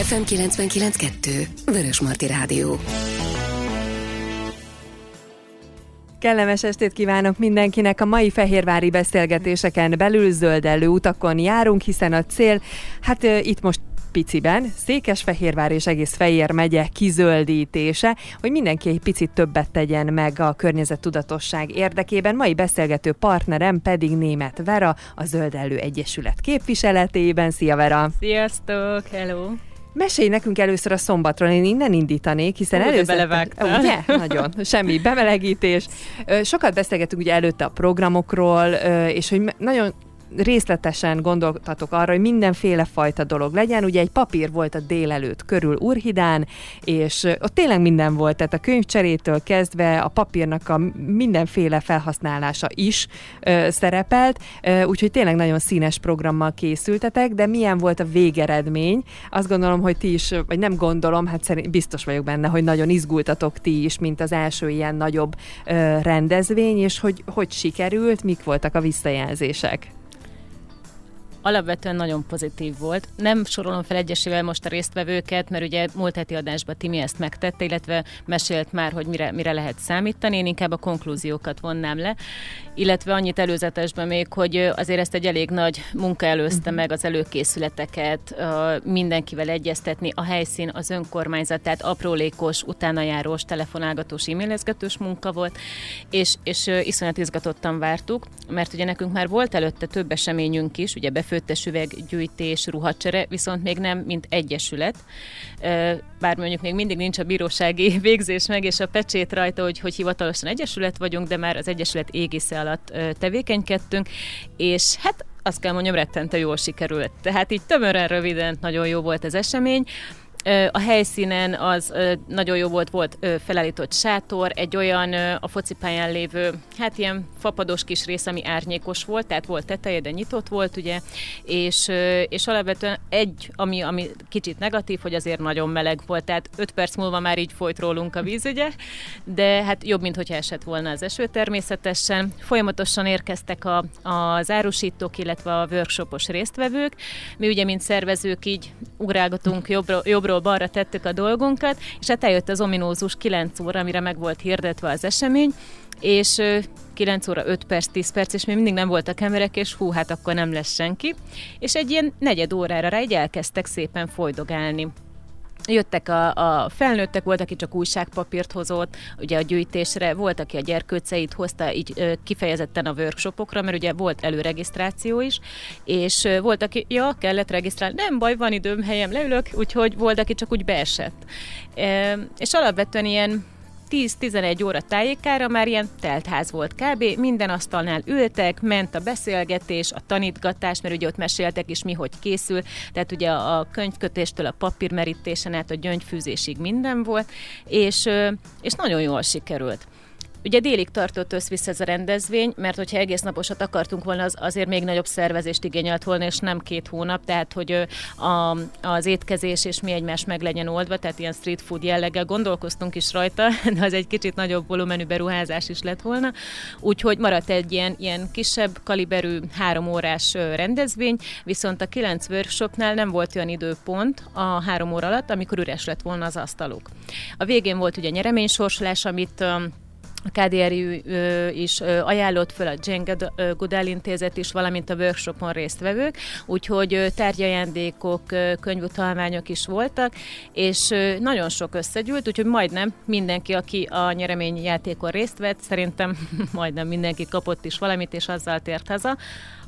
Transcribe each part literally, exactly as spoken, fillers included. ef em kilencvenkilenc egész kettő Vörösmarty Rádió. Kellemes estét kívánok mindenkinek! A mai fehérvári beszélgetéseken belül zöldelő utakon járunk, hiszen a cél, hát itt most piciben, Székesfehérvár és egész Fejér megye kizöldítése, hogy mindenki egy picit többet tegyen meg a környezettudatosság érdekében. Mai beszélgető partnerem pedig Németh Vera, a Zöldelő Egyesület képviseletében. Szia, Vera! Sziasztok! Hello! Mesélj nekünk először a szombatról, én innen indítanék, hiszen először... belevágtál. Ugye? Nagyon. Semmi bemelegítés. Sokat beszélgetünk ugye előtte a programokról, és hogy nagyon részletesen gondoltatok arra, hogy mindenféle fajta dolog legyen. Ugye egy papír volt a délelőtt körül Urhidán, és ott tényleg minden volt, tehát a könyvcserétől kezdve a papírnak a mindenféle felhasználása is ö, szerepelt, ö, úgyhogy tényleg nagyon színes programmal készültetek, de milyen volt a végeredmény? Azt gondolom, hogy ti is, vagy nem gondolom, hát szerint, biztos vagyok benne, hogy nagyon izgultatok ti is, mint az első ilyen nagyobb ö, rendezvény, és hogy hogy sikerült, mik voltak a visszajelzések? Alapvetően nagyon pozitív volt. Nem sorolom fel egyesével most a résztvevőket, mert ugye múlt heti adásban Timi ezt megtette, illetve mesélt már, hogy mire, mire lehet számítani. Én inkább a konklúziókat vonnám le, illetve annyit előzetesben még, hogy azért ezt egy elég nagy munka előzte meg, az előkészületeket, mindenkivel egyeztetni, a helyszín, az önkormányzat, tehát aprólékos, utánajárós, telefonálgatós, e-mailezgetős munka volt, és, és iszonyat izgatottan vártuk, mert ugye nekünk már volt előtte több eseményünk is, ugye főttes üveggyűjtés, ruhacsere, viszont még nem, mint egyesület. Bár mondjuk még mindig nincs a bírósági végzés meg, és a pecsét rajta, hogy, hogy hivatalosan egyesület vagyunk, de már az egyesület égisze alatt tevékenykedtünk, és hát azt kell mondjam, rettentő jól sikerült. Tehát így tömören, röviden nagyon jó volt az esemény. A helyszínen az nagyon jó volt, volt felállított sátor, egy olyan a focipályán lévő, hát ilyen fapados kis rész, ami árnyékos volt, tehát volt teteje, de nyitott volt, ugye, és, és alapvetően egy, ami, ami kicsit negatív, hogy azért nagyon meleg volt, tehát öt perc múlva már így folyt rólunk a víz, ugye, de hát jobb, mint hogyha esett volna az eső természetesen. Folyamatosan érkeztek a, az árusítók, illetve a workshopos résztvevők. Mi ugye, mint szervezők, így ugrálgatunk jobbra, jobbra balra tettük a dolgunkat, és hát eljött az ominózus kilenc óra, amire meg volt hirdetve az esemény, és kilenc óra öt perc, tíz perc, és még mindig nem voltak emberek, és hú, hát akkor nem lesz senki. És egy ilyen negyed órára rá így elkezdtek szépen folydogálni. Jöttek a, a felnőttek, volt, aki csak újságpapírt hozott, ugye a gyűjtésre, volt, aki a gyerkőceit hozta, így kifejezetten a workshopokra, mert ugye volt előregisztráció is, és volt, aki, ja, kellett regisztrálni, nem baj, van időm, helyem, leülök, úgyhogy volt, aki csak úgy beesett. E, és alapvetően ilyen tíz-tizenegy óra tájékára már ilyen teltház volt kb. Minden asztalnál ültek, ment a beszélgetés, a tanítgatás, mert ugye ott meséltek is, mi hogy készül, tehát ugye a könyvkötéstől a papírmerítésen át a gyöngyfűzésig minden volt, és, és nagyon jól sikerült. Ugye délig tartott össz-vissza ez a rendezvény, mert hogyha egész naposat akartunk volna, az azért még nagyobb szervezést igényelt volna, és nem két hónap, tehát hogy a, az étkezés és mi egymás meg legyen oldva, tehát ilyen street food jelleggel gondolkoztunk is rajta, de az egy kicsit nagyobb volumenű beruházás is lett volna, úgyhogy maradt egy ilyen, ilyen kisebb kaliberű három órás rendezvény, viszont a kilenc workshopnál nem volt olyan időpont a három óra alatt, amikor üres lett volna az asztaluk. A végén volt ugye nyereménysorsolás, amit a ká dé er i is ajánlott föl, a Jane Goodall Intézet is, valamint a workshopon résztvevők, úgyhogy tárgyajándékok, könyvutalványok is voltak, és nagyon sok összegyűlt, úgyhogy majdnem mindenki, aki a nyereményjátékon részt vett, szerintem majdnem mindenki kapott is valamit, és azzal tért haza.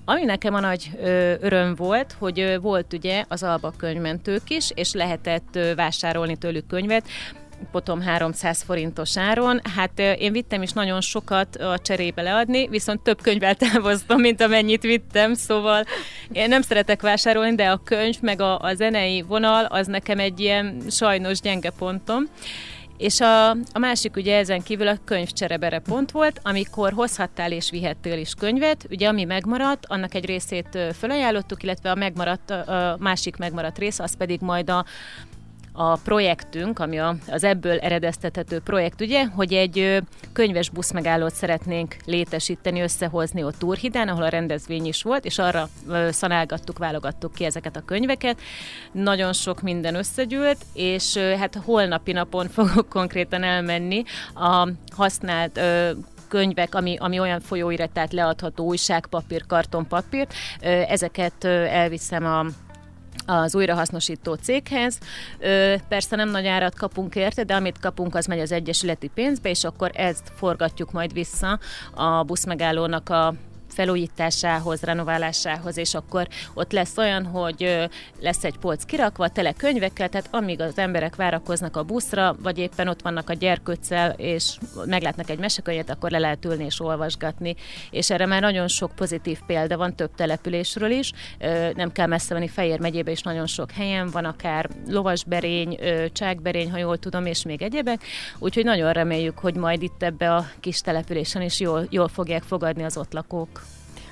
Ami nekem a nagy ö, öröm volt, hogy ö, volt ugye az Alba könyvmentők is, és lehetett ö, vásárolni tőlük könyvet, potom háromszáz forintos áron. Hát én vittem is nagyon sokat a cserébe leadni, viszont több könyvvel távoztam, mint amennyit vittem, szóval én nem szeretek vásárolni, de a könyv meg a, a zenei vonal az nekem egy ilyen sajnos gyenge pontom. És a, a másik ugye ezen kívül a könyvcserebere pont volt, amikor hozhattál és vihettél is könyvet, ugye ami megmaradt, annak egy részét fölajánlottuk, illetve a megmaradt, a másik megmaradt rész, az pedig majd a a projektünk, ami az ebből eredeztethető projekt, ugye, hogy egy könyves buszmegállót szeretnénk létesíteni, összehozni ott Urhidán, ahol a rendezvény is volt, és arra szanálgattuk, válogattuk ki ezeket a könyveket. Nagyon sok minden összegyűlt, és hát holnapi napon fogok konkrétan elmenni a használt könyvek, ami, ami olyan folyóiratát leadható, újságpapír, kartonpapír, ezeket elviszem a az újrahasznosító céghez. Ö, persze nem nagy árat kapunk érte, de amit kapunk, az megy az egyesületi pénzbe, és akkor ezt forgatjuk majd vissza a buszmegállónak a felújításához, renoválásához, és akkor ott lesz olyan, hogy lesz egy polc kirakva, tele könyvekkel, tehát amíg az emberek várakoznak a buszra, vagy éppen ott vannak a gyerkőccel, és meglátnak egy mesekönyvet, akkor le lehet ülni és olvasgatni. És erre már nagyon sok pozitív példa van, több településről is, nem kell messze menni, Fejér megyébe is nagyon sok helyen van, akár Lovasberény, Csákberény, ha jól tudom, és még egyebek, úgyhogy nagyon reméljük, hogy majd itt ebbe a kis településen is jól, jól fogják fogadni az ott lakók.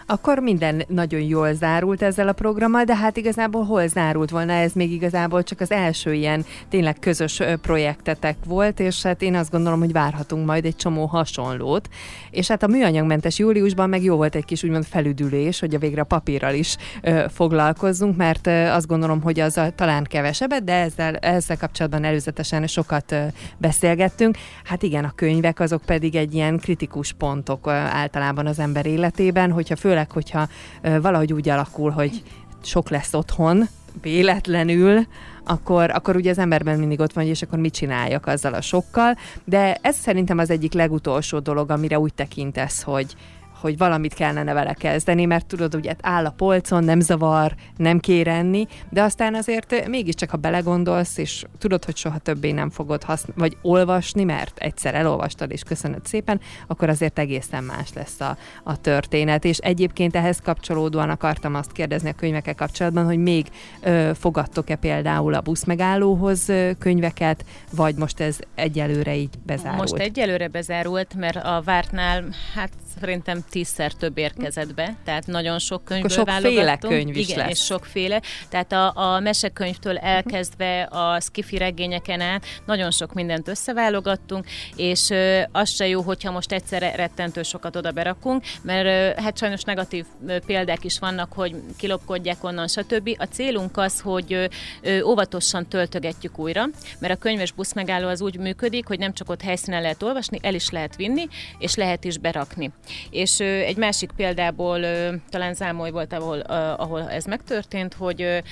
Akkor minden nagyon jól zárult ezzel a programmal, de hát igazából hol zárult volna? Ez még igazából csak az első ilyen tényleg közös projektetek volt, és hát én azt gondolom, hogy várhatunk majd egy csomó hasonlót. És hát a műanyagmentes júliusban meg jó volt egy kis úgymond felüdülés, hogy a végre a papírral is ö, foglalkozzunk, mert ö, azt gondolom, hogy az a, talán kevesebbet, de ezzel, ezzel kapcsolatban előzetesen sokat ö, beszélgettünk. Hát igen, a könyvek azok pedig egy ilyen kritikus pontok ö, általában az ember életében, hogyha főleg hogyha valahogy úgy alakul, hogy sok lesz otthon, véletlenül, akkor, akkor ugye az emberben mindig ott van, és akkor mit csináljak azzal a sokkal, de ez szerintem az egyik legutolsó dolog, amire úgy tekintesz, hogy, hogy valamit kellene vele kezdeni, mert tudod, ugye áll a polcon, nem zavar, nem kér enni, de aztán azért mégiscsak, ha belegondolsz, és tudod, hogy soha többé nem fogod használni, vagy olvasni, mert egyszer elolvastad, és köszönöd szépen, akkor azért egészen más lesz a, a történet. És egyébként ehhez kapcsolódóan akartam azt kérdezni a könyvekkel kapcsolatban, hogy még ö, fogadtok-e például a buszmegállóhoz ö, könyveket, vagy most ez egyelőre így bezárult? Most egyelőre bezárult, mert a vártnál, hát szerintem tízszer több érkezett be, tehát nagyon sok könyvből válogattunk. Sokféle könyv is. Igen, lesz. És sokféle. Tehát a, a mesekönyvtől elkezdve a skifi regényeken át nagyon sok mindent összeválogattunk, és ö, az se jó, hogyha most egyszerre rettentő sokat oda berakunk, mert ö, hát sajnos negatív ö, példák is vannak, hogy kilopkodják onnan, stb. A célunk az, hogy ö, ö, óvatosan töltögetjük újra, mert a könyves buszmegálló az úgy működik, hogy nem csak ott helyszínen lehet olvasni, el is lehet vinni, és lehet is berakni. És És egy másik példából, talán Zámoly volt, ahol, ahol ez megtörtént, hogy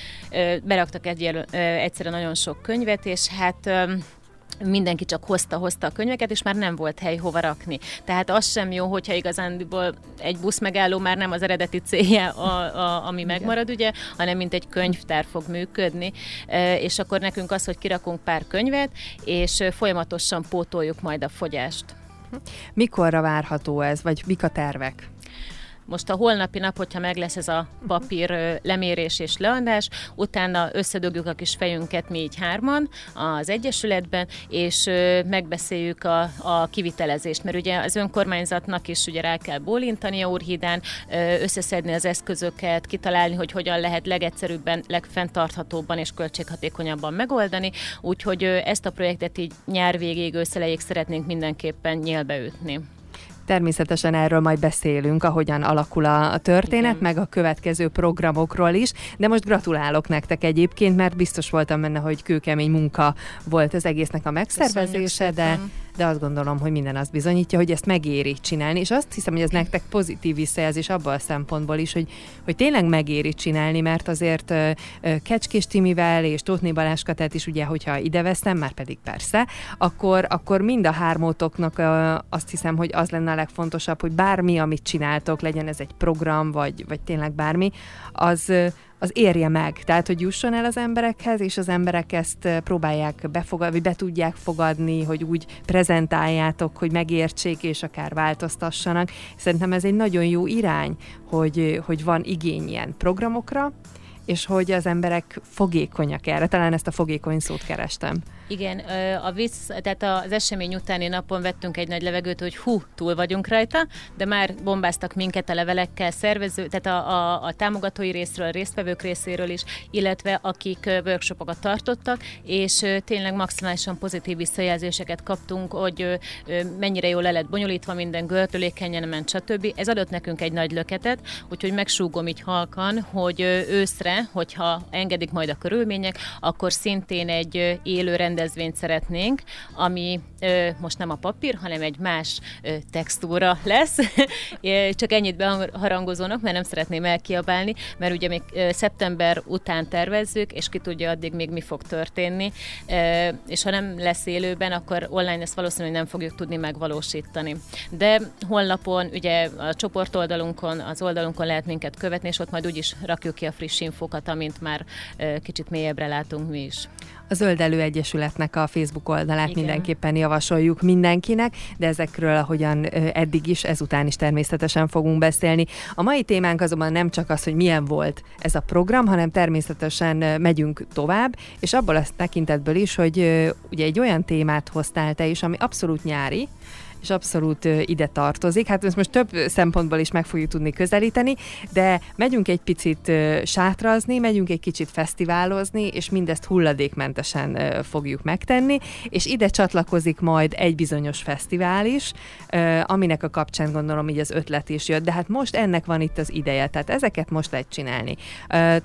beraktak egy, egyszerre nagyon sok könyvet, és hát mindenki csak hozta-hozta a könyveket, és már nem volt hely hova rakni. Tehát az sem jó, hogyha igazándiból egy buszmegálló már nem az eredeti célja, a, a, ami igen, megmarad, ugye, hanem mint egy könyvtár fog működni. És akkor nekünk az, hogy kirakunk pár könyvet, és folyamatosan pótoljuk majd a fogyást. Mikorra várható ez, vagy mik a tervek? Most a holnapi nap, hogyha meg lesz ez a papír lemérés és leadás, utána összedögjük a kis fejünket mi így hárman az Egyesületben, és megbeszéljük a, a kivitelezést, mert ugye az önkormányzatnak is ugye rá kell bólintani a Urhidán, összeszedni az eszközöket, kitalálni, hogy hogyan lehet legegyszerűbben, legfenntarthatóbban és költséghatékonyabban megoldani, úgyhogy ezt a projektet így nyár végéig, őszelejéig szeretnénk mindenképpen nyélbe ütni. Természetesen erről majd beszélünk, ahogyan alakul a történet, igen, meg a következő programokról is, de most gratulálok nektek egyébként, mert biztos voltam benne, hogy kőkemény munka volt az egésznek a megszervezése, de, de azt gondolom, hogy minden azt bizonyítja, hogy ezt megéri csinálni, és azt hiszem, hogy ez nektek pozitív visszajelzés abban a szempontból is, hogy, hogy tényleg megéri csinálni, mert azért Kecskés Timivel és Tóthné Balázskatát is, ugye, hogyha ide veszem, már pedig persze, akkor, akkor mind a hármótoknak azt hiszem, hogy az lenne legfontosabb, hogy bármi, amit csináltok, legyen ez egy program, vagy, vagy tényleg bármi, az, az érje meg. Tehát, hogy jusson el az emberekhez, és az emberek ezt próbálják befogadni, be tudják fogadni, hogy úgy prezentáljátok, hogy megértsék, és akár változtassanak. Szerintem ez egy nagyon jó irány, hogy, hogy van igény ilyen programokra, és hogy az emberek fogékonyak erre. Talán ezt a fogékony szót kerestem. Igen, a víz, tehát az esemény utáni napon vettünk egy nagy levegőt, hogy hú, túl vagyunk rajta, de már bombáztak minket a levelekkel szervező, tehát a, a, a támogatói részről, a résztvevők részéről is, illetve akik workshopokat tartottak, és tényleg maximálisan pozitív visszajelzéseket kaptunk, hogy mennyire jól le lett bonyolítva minden, gördülékenyen ment, stb. Ez adott nekünk egy nagy löketet, úgyhogy megsúgom így halkan, hogy őszre, hogyha engedik majd a körülmények, akkor szintén egy élő rendezvényt szeretnénk, ami ö, most nem a papír, hanem egy más ö, textúra lesz. Csak ennyit beharangozónak, mert nem szeretném elkiabálni, mert ugye még ö, szeptember után tervezzük, és ki tudja addig még mi fog történni, ö, és ha nem lesz élőben, akkor online ezt valószínűleg nem fogjuk tudni megvalósítani. De honlapon, ugye a csoportoldalunkon, az oldalunkon lehet minket követni, és ott majd úgyis rakjuk ki a friss infókat, amint már ö, kicsit mélyebbre látunk mi is. A Zöldelő Egyesületnek a Facebook oldalát Igen. mindenképpen javasoljuk mindenkinek, de ezekről, ahogyan eddig is, ezután is természetesen fogunk beszélni. A mai témánk azonban nem csak az, hogy milyen volt ez a program, hanem természetesen megyünk tovább, és abból a tekintetből is, hogy ugye egy olyan témát hoztál te is, ami abszolút nyári, és abszolút ide tartozik. Hát ezt most több szempontból is meg fogjuk tudni közelíteni, de megyünk egy picit sátrazni, megyünk egy kicsit fesztiválozni, és mindezt hulladékmentesen fogjuk megtenni, és ide csatlakozik majd egy bizonyos fesztivál is, aminek a kapcsán gondolom így az ötlet is jött, de hát most ennek van itt az ideje, tehát ezeket most lehet csinálni.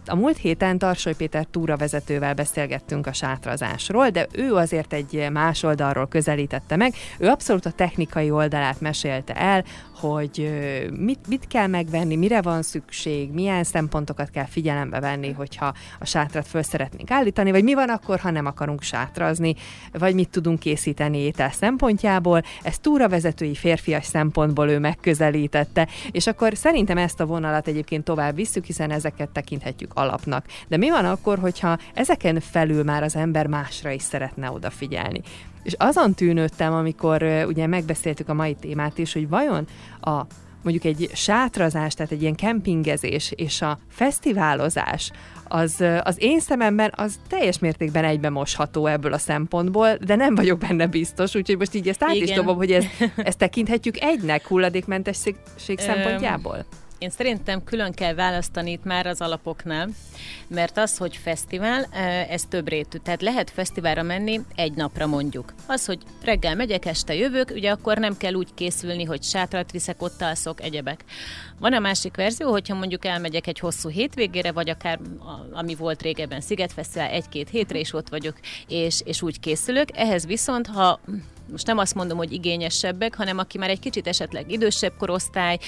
A múlt héten Tarsai Péter túravezetővel beszélgettünk a sátrazásról, de ő azért egy más oldalról közelítette meg, ő abszolút a technikai oldalát mesélte el, hogy mit, mit kell megvenni, mire van szükség, milyen szempontokat kell figyelembe venni, hogyha a sátrat föl szeretnénk állítani, vagy mi van akkor, ha nem akarunk sátrazni, vagy mit tudunk készíteni étel szempontjából. Ezt túravezetői férfias szempontból ő megközelítette, és akkor szerintem ezt a vonalat egyébként tovább visszük, hiszen ezeket tekinthetjük alapnak. De mi van akkor, hogyha ezeken felül már az ember másra is szeretne odafigyelni? És azon tűnődtem, amikor uh, ugye megbeszéltük a mai témát is, hogy vajon a mondjuk egy sátrazás, tehát egy ilyen kempingezés és a fesztiválozás, az, az én szememben az teljes mértékben egybemosható ebből a szempontból, de nem vagyok benne biztos, úgyhogy most így ezt át Igen. is dobom, hogy ezt, ezt tekinthetjük egynek hulladékmentesség szempontjából. Én szerintem külön kell választani itt már az alapoknál, mert az, hogy fesztivál, ez több rétű. Tehát lehet fesztiválra menni egy napra mondjuk. Az, hogy reggel megyek, este jövök, ugye akkor nem kell úgy készülni, hogy sátrat viszek, ott alszok, egyebek. Van a másik verzió, hogyha mondjuk elmegyek egy hosszú hétvégére, vagy akár, ami volt régebben, Sziget Fesztivál, egy-két hétre is ott vagyok, és, és úgy készülök. Ehhez viszont, ha... most nem azt mondom, hogy igényesebbek, hanem aki már egy kicsit esetleg idősebb korosztály,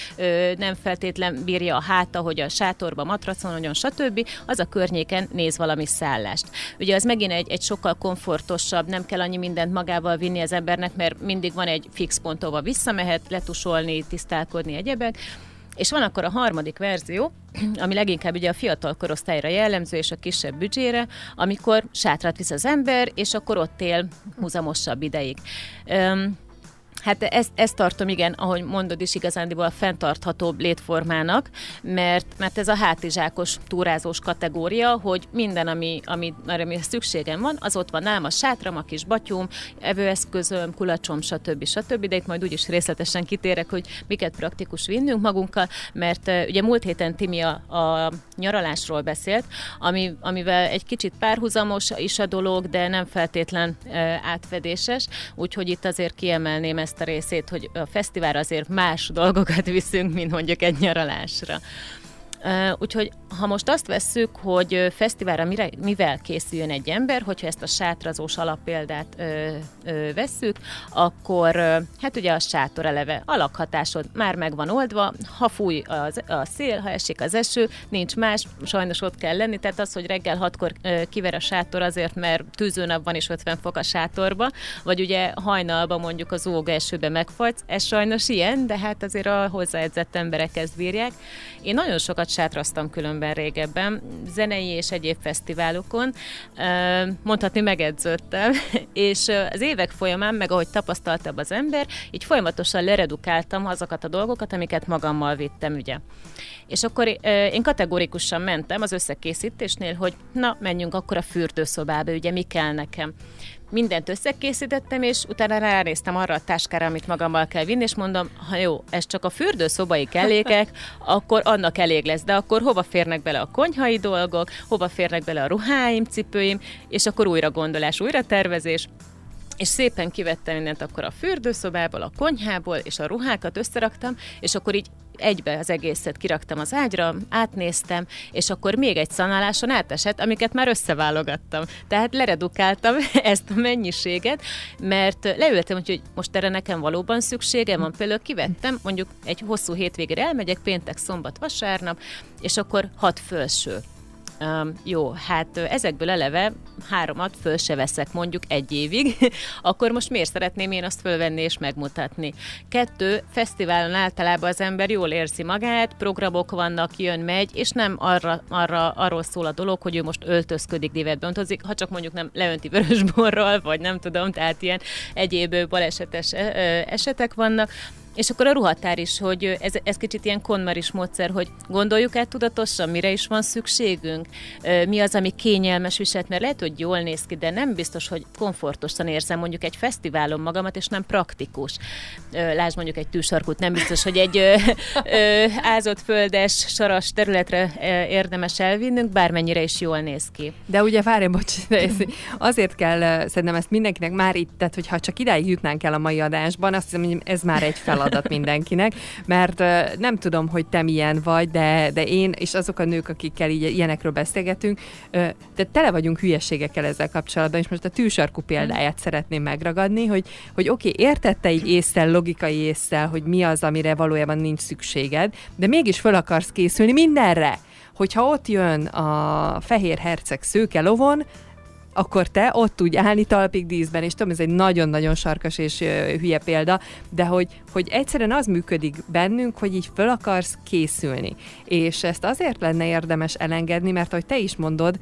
nem feltétlen bírja a háta, hogy a sátorba, matracon, nagyon stb., az a környéken néz valami szállást. Ugye az megint egy, egy sokkal komfortosabb, nem kell annyi mindent magával vinni az embernek, mert mindig van egy fix pont, ahova visszamehet, letusolni, tisztálkodni, egyebek. És van akkor a harmadik verzió, ami leginkább ugye a fiatal korosztályra jellemző és a kisebb büdzsére, amikor sátrat visz az ember, és akkor ott él húzamosabb ideig. Üm, hát ezt, ezt tartom, igen, ahogy mondod is, igazándiból a fenntarthatóbb létformának, mert, mert ez a hátizsákos, túrázós kategória, hogy minden, ami, ami, ami szükségem van, az ott van nálam, a sátram, a kis batyum, evőeszközöm, kulacsom, stb. stb. De itt majd úgyis részletesen kitérek, hogy miket praktikus vinnünk magunkkal, mert ugye múlt héten Timi a, a nyaralásról beszélt, ami, amivel egy kicsit párhuzamos is a dolog, de nem feltétlen e, átfedéses, úgyhogy itt azért kiemelném ezt a részét, hogy a fesztiválra azért más dolgokat viszünk, mint mondjuk egy nyaralásra. Úgyhogy ha most azt vesszük, hogy fesztiválra mire, mivel készüljön egy ember, hogyha ezt a sátrazós alappéldát ö, ö, vesszük, akkor ö, hát ugye a sátor eleve, a lakhatásod már meg van oldva, ha fúj az, a szél, ha esik az eső, nincs más, sajnos ott kell lenni, tehát az, hogy reggel hatkor ö, kiver a sátor azért, mert tűző nap van és ötven fok a sátorba, vagy ugye hajnalban mondjuk az óga esőbe megfagysz, ez sajnos ilyen, de hát azért a hozzáedzett emberek ezt bírják. Én nagyon sokat sátraztam különben régebben, zenei és egyéb fesztiválokon, mondhatni megedződtem, és az évek folyamán, meg ahogy tapasztaltabb az ember, így folyamatosan leredukáltam azokat a dolgokat, amiket magammal vittem, ugye. És akkor én kategorikusan mentem az összekészítésnél, hogy na, menjünk akkor a fürdőszobába, ugye mi kell nekem. mindent összekészítettem, és utána ránéztem arra a táskára, amit magammal kell vinni, és mondom, ha jó, ez csak a fürdőszobai kellékek, akkor annak elég lesz, de akkor hova férnek bele a konyhai dolgok, hova férnek bele a ruháim, cipőim, és akkor újra gondolás, újra tervezés. És szépen kivettem mindent akkor a fürdőszobából, a konyhából, és a ruhákat összeraktam, és akkor így egybe az egészet kiraktam az ágyra, átnéztem, és akkor még egy szanáláson átesett, amiket már összeválogattam. Tehát leredukáltam ezt a mennyiséget, mert leültem, hogy most erre nekem valóban szükségem van. Például kivettem, mondjuk egy hosszú hétvégére elmegyek, péntek, szombat, vasárnap, és akkor hat fölső. Um, jó, hát ezekből eleve háromat föl se veszek mondjuk egy évig, akkor most miért szeretném én azt fölvenni és megmutatni? Kettő, fesztiválon általában az ember jól érzi magát, programok vannak, jön, megy, és nem arra, arra, arról szól a dolog, hogy ő most öltözködik, divatban öntözik, ha csak mondjuk nem leönti vörösborral, vagy nem tudom, tehát ilyen egyéb balesetes esetek vannak. És akkor a ruhatár is, hogy ez, ez kicsit ilyen konmaris módszer, hogy gondoljuk át tudatosan, mire is van szükségünk, mi az, ami kényelmes viselt, mert lehet, hogy jól néz ki, de nem biztos, hogy komfortosan érzem mondjuk egy fesztiválon magamat, és nem praktikus. Lásd mondjuk egy tűsarkút, nem biztos, hogy egy ö, ö, ázott földes, saras területre érdemes elvinnünk, bármennyire is jól néz ki. De ugye várj, bocs, azért kell, szerintem ezt mindenkinek már itt, tehát hogyha csak idáig jutnánk el a mai adásban, azt hiszem, hogy ez már egy feladat mindenkinek, mert uh, nem tudom, hogy te milyen vagy, de, de én, és azok a nők, akikkel így ilyenekről beszélgetünk, uh, de tele vagyunk hülyeségekkel ezzel kapcsolatban, és most a tűsarkú példáját szeretném megragadni, hogy, hogy oké, okay, értette így észszel, logikai észszel, hogy mi az, amire valójában nincs szükséged, de mégis föl akarsz készülni mindenre, hogyha ott jön a fehér herceg szőke lovon, akkor te ott úgy állni talpig díszben, és tudom, ez egy nagyon-nagyon sarkas és hülye példa, de hogy, hogy egyszerűen az működik bennünk, hogy így föl akarsz készülni. És ezt azért lenne érdemes elengedni, mert ahogy te is mondod,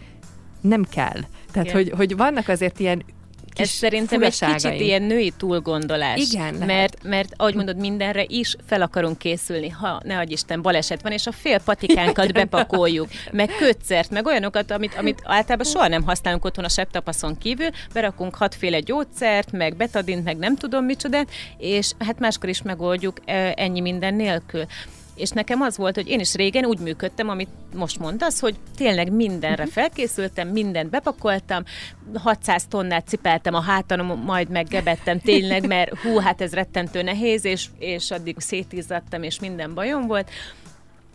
nem kell. Tehát, hogy, hogy vannak azért ilyen ez szerintem egy kicsit ilyen női túlgondolás. Igen, mert, mert ahogy mondod, mindenre is fel akarunk készülni, ha ne adj Isten baleset van, és a fél patikánkat bepakoljuk, meg kötszert, meg olyanokat, amit, amit általában soha nem használunk otthon a sebtapaszon kívül, berakunk hatféle gyógyszert, meg betadint, meg nem tudom micsodát, és hát máskor is megoldjuk ennyi minden nélkül. És nekem az volt, hogy én is régen úgy működtem, amit most mondasz, hogy tényleg mindenre felkészültem, mindent bepakoltam, hatszáz tonnát cipeltem a hátamon, majd meggebettem tényleg, mert hú, hát ez rettentő nehéz, és, és addig szétizzadtam, és minden bajom volt.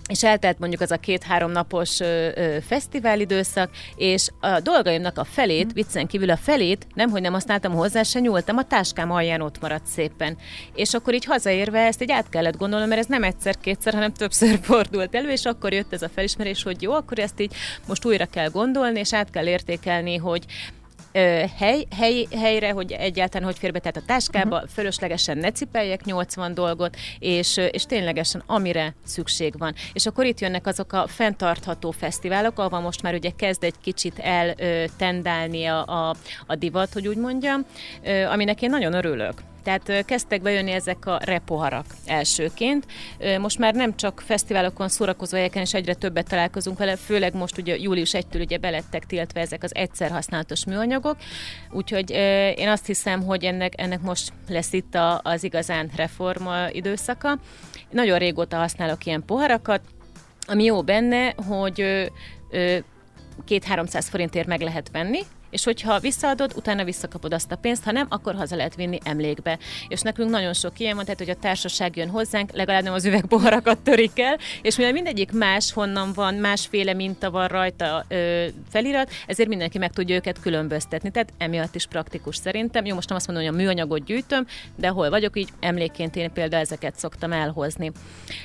És eltelt mondjuk az a két-három napos ö, ö, fesztivál időszak, és a dolgaimnak a felét, viccen kívül a felét, nemhogy nem használtam hozzá, se nyúltam, a táskám alján ott maradt szépen. És akkor így hazaérve ezt így át kellett gondolnom, mert ez nem egyszer-kétszer, hanem többször fordult elő, és akkor jött ez a felismerés, hogy jó, akkor ezt így most újra kell gondolni, és át kell értékelni, hogy Hely, hely, helyre, hogy egyáltalán hogy fér be, tehát a táskába, uh-huh. fölöslegesen ne cipeljek nyolcvan dolgot, és, és ténylegesen amire szükség van. És akkor itt jönnek azok a fenntartható fesztiválok, ahol most már ugye kezd egy kicsit eltendálni a, a, a divat, hogy úgy mondjam, aminek én nagyon örülök. Tehát kezdtek bejönni ezek a repoharak elsőként. Most már nem csak fesztiválokon, szórakozó helyeken is egyre többet találkozunk vele, főleg most ugye július elsejétől ugye belettek tiltva ezek az egyszer használatos műanyagok, úgyhogy én azt hiszem, hogy ennek, ennek most lesz itt az igazán reforma időszaka. Nagyon régóta használok ilyen poharakat, ami jó benne, hogy kétszáz-háromszáz forintért meg lehet venni, és hogyha visszaadod, utána visszakapod azt a pénzt, ha nem, akkor haza lehet vinni emlékbe. És nekünk nagyon sok ilyen van, tehát hogy a társaság jön hozzánk, legalább nem az üvegboharakat törik el, és mivel mindegyik más honnan van, másféle minta van rajta ö, felirat, ezért mindenki meg tudja őket különböztetni. Tehát emiatt is praktikus szerintem. Jó, most nem azt mondom, hogy a műanyagot gyűjtöm, de hol vagyok, így emlékként én például ezeket szoktam elhozni.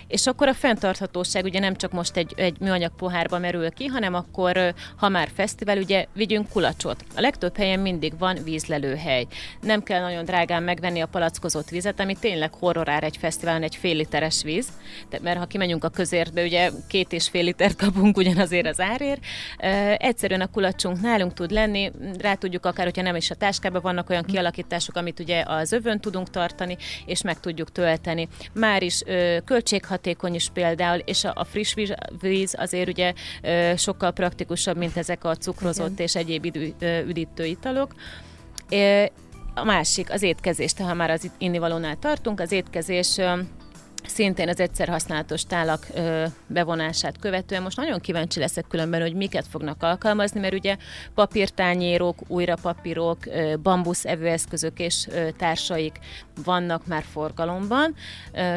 És akkor a fenntarthatóság ugye nem csak most egy, egy műanyag pohárba merül ki, hanem akkor, ha már fesztivál, ugye vigyünk kulacsot. A legtöbb helyen mindig van vízlelőhely. Nem kell nagyon drágán megvenni a palackozott vizet, ami tényleg horrorár egy fesztiválon, egy fél literes víz, de, mert ha kimegyünk a közértbe, ugye két és fél litert kapunk ugyanazért az árért. E, egyszerűen a kulacsunk nálunk tud lenni, rá tudjuk akár, hogyha nem is a táskában vannak olyan kialakítások, amit ugye az övön tudunk tartani, és meg tudjuk tölteni. Már is ö, költséghatékony is például, és a, a friss víz, víz azért ugye ö, sokkal praktikusabb, mint ezek a cukrozott és egyéb idő üdítő italok. A másik, az étkezés, ha már az innivalónál tartunk, az étkezés szintén az egyszer használatos tálak bevonását követően. Most nagyon kíváncsi leszek különben, hogy miket fognak alkalmazni, mert ugye papírtányérok, újrapapírok, bambusz evőeszközök és társaik vannak már forgalomban,